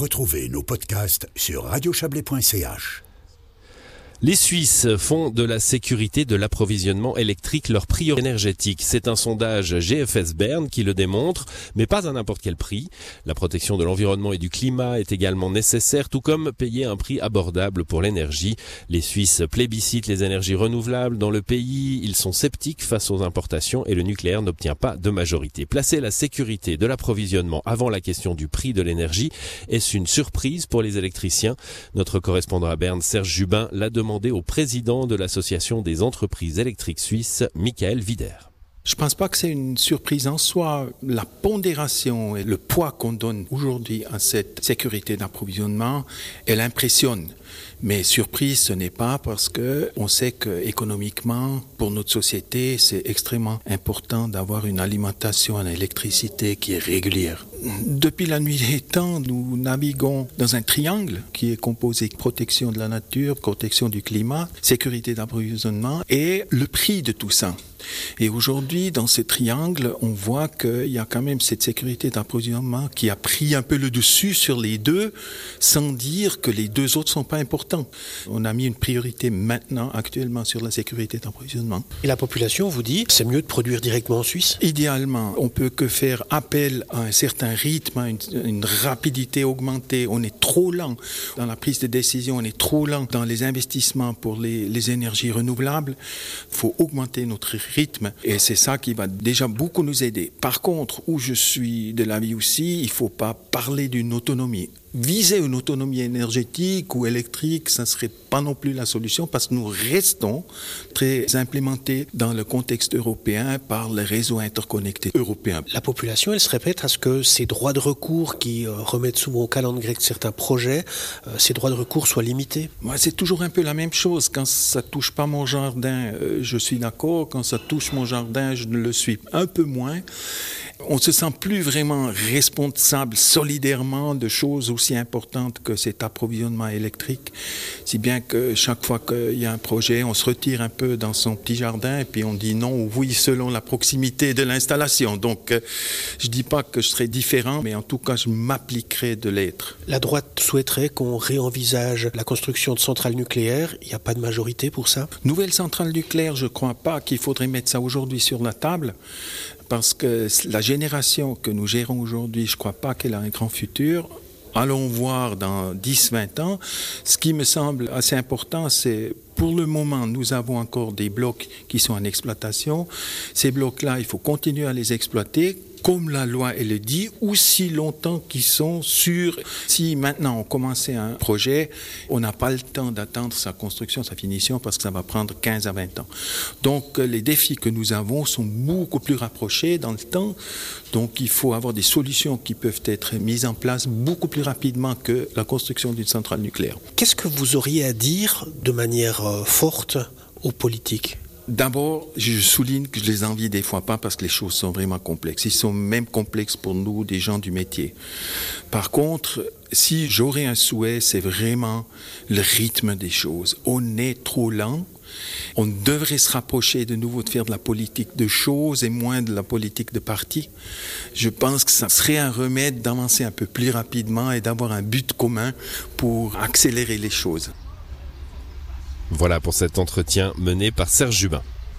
Retrouvez nos podcasts sur radiochablais.ch. Les Suisses font de la sécurité de l'approvisionnement électrique leur priorité énergétique. C'est un sondage GFS Berne qui le démontre, mais pas à n'importe quel prix. La protection de l'environnement et du climat est également nécessaire, tout comme payer un prix abordable pour l'énergie. Les Suisses plébiscitent les énergies renouvelables dans le pays. Ils sont sceptiques face aux importations et le nucléaire n'obtient pas de majorité. Placer la sécurité de l'approvisionnement avant la question du prix de l'énergie, est-ce une surprise pour les électriciens? Notre correspondant à Berne, Serge Jubin, l'a demandé au président de l'association des entreprises électriques suisses, Michael Wider. Je ne pense pas que c'est une surprise en soi. La pondération et le poids qu'on donne aujourd'hui à cette sécurité d'approvisionnement, elle impressionne. Mais surprise, ce n'est pas, parce qu'on sait qu'économiquement, pour notre société, c'est extrêmement important d'avoir une alimentation en électricité qui est régulière. Depuis la nuit des temps, nous naviguons dans un triangle qui est composé de protection de la nature, protection du climat, sécurité d'approvisionnement et le prix de tout ça. Et aujourd'hui, dans ce triangle, on voit qu'il y a quand même cette sécurité d'approvisionnement qui a pris un peu le dessus sur les deux, sans dire que les deux autres ne sont pas importants. On a mis une priorité maintenant, actuellement, sur la sécurité d'approvisionnement. Et la population vous dit, c'est mieux de produire directement en Suisse? Idéalement, on ne peut que faire appel à un certain rythme, à une rapidité augmentée. On est trop lent dans la prise de décision, on est trop lent dans les investissements pour les énergies renouvelables. Il faut augmenter notre rythme et c'est ça qui va déjà beaucoup nous aider. Par contre, où je suis de l'avis aussi, il ne faut pas parler d'une autonomie. Viser une autonomie énergétique ou électrique, ça ne serait pas non plus la solution parce que nous restons très implémentés dans le contexte européen par les réseaux interconnectés européens. La population, elle se répète à ce que ces droits de recours qui remettent souvent au calendrier de certains projets, ces droits de recours soient limités. Moi, c'est toujours un peu la même chose. Quand ça ne touche pas mon jardin, je suis d'accord. Quand ça touche mon jardin, je le suis un peu moins. On ne se sent plus vraiment responsable solidairement de choses aussi importantes que cet approvisionnement électrique, si bien que chaque fois qu'il y a un projet, on se retire un peu dans son petit jardin et puis on dit non ou oui selon la proximité de l'installation. Donc je ne dis pas que je serai différent, mais en tout cas je m'appliquerai de l'être. La droite souhaiterait qu'on réenvisage la construction de centrales nucléaires. Il n'y a pas de majorité pour ça? Nouvelle centrale nucléaire, je ne crois pas qu'il faudrait mettre ça aujourd'hui sur la table. Parce que la génération que nous gérons aujourd'hui, je ne crois pas qu'elle a un grand futur. Allons voir dans 10-20 ans. Ce qui me semble assez important, c'est pour le moment, nous avons encore des blocs qui sont en exploitation. Ces blocs-là, il faut continuer à les exploiter, comme la loi le dit, aussi longtemps qu'ils sont sûrs. Si maintenant on commençait un projet, on n'a pas le temps d'attendre sa construction, sa finition, parce que ça va prendre 15 à 20 ans. Donc les défis que nous avons sont beaucoup plus rapprochés dans le temps. Donc il faut avoir des solutions qui peuvent être mises en place beaucoup plus rapidement que la construction d'une centrale nucléaire. Qu'est-ce que vous auriez à dire de manière forte aux politiques ? D'abord, je souligne que je les envie des fois pas parce que les choses sont vraiment complexes. Ils sont même complexes pour nous, des gens du métier. Par contre, si j'aurais un souhait, c'est vraiment le rythme des choses. On est trop lent. On devrait se rapprocher de nouveau de faire de la politique de choses et moins de la politique de parti. Je pense que ça serait un remède d'avancer un peu plus rapidement et d'avoir un but commun pour accélérer les choses. Voilà pour cet entretien mené par Serge Jubin.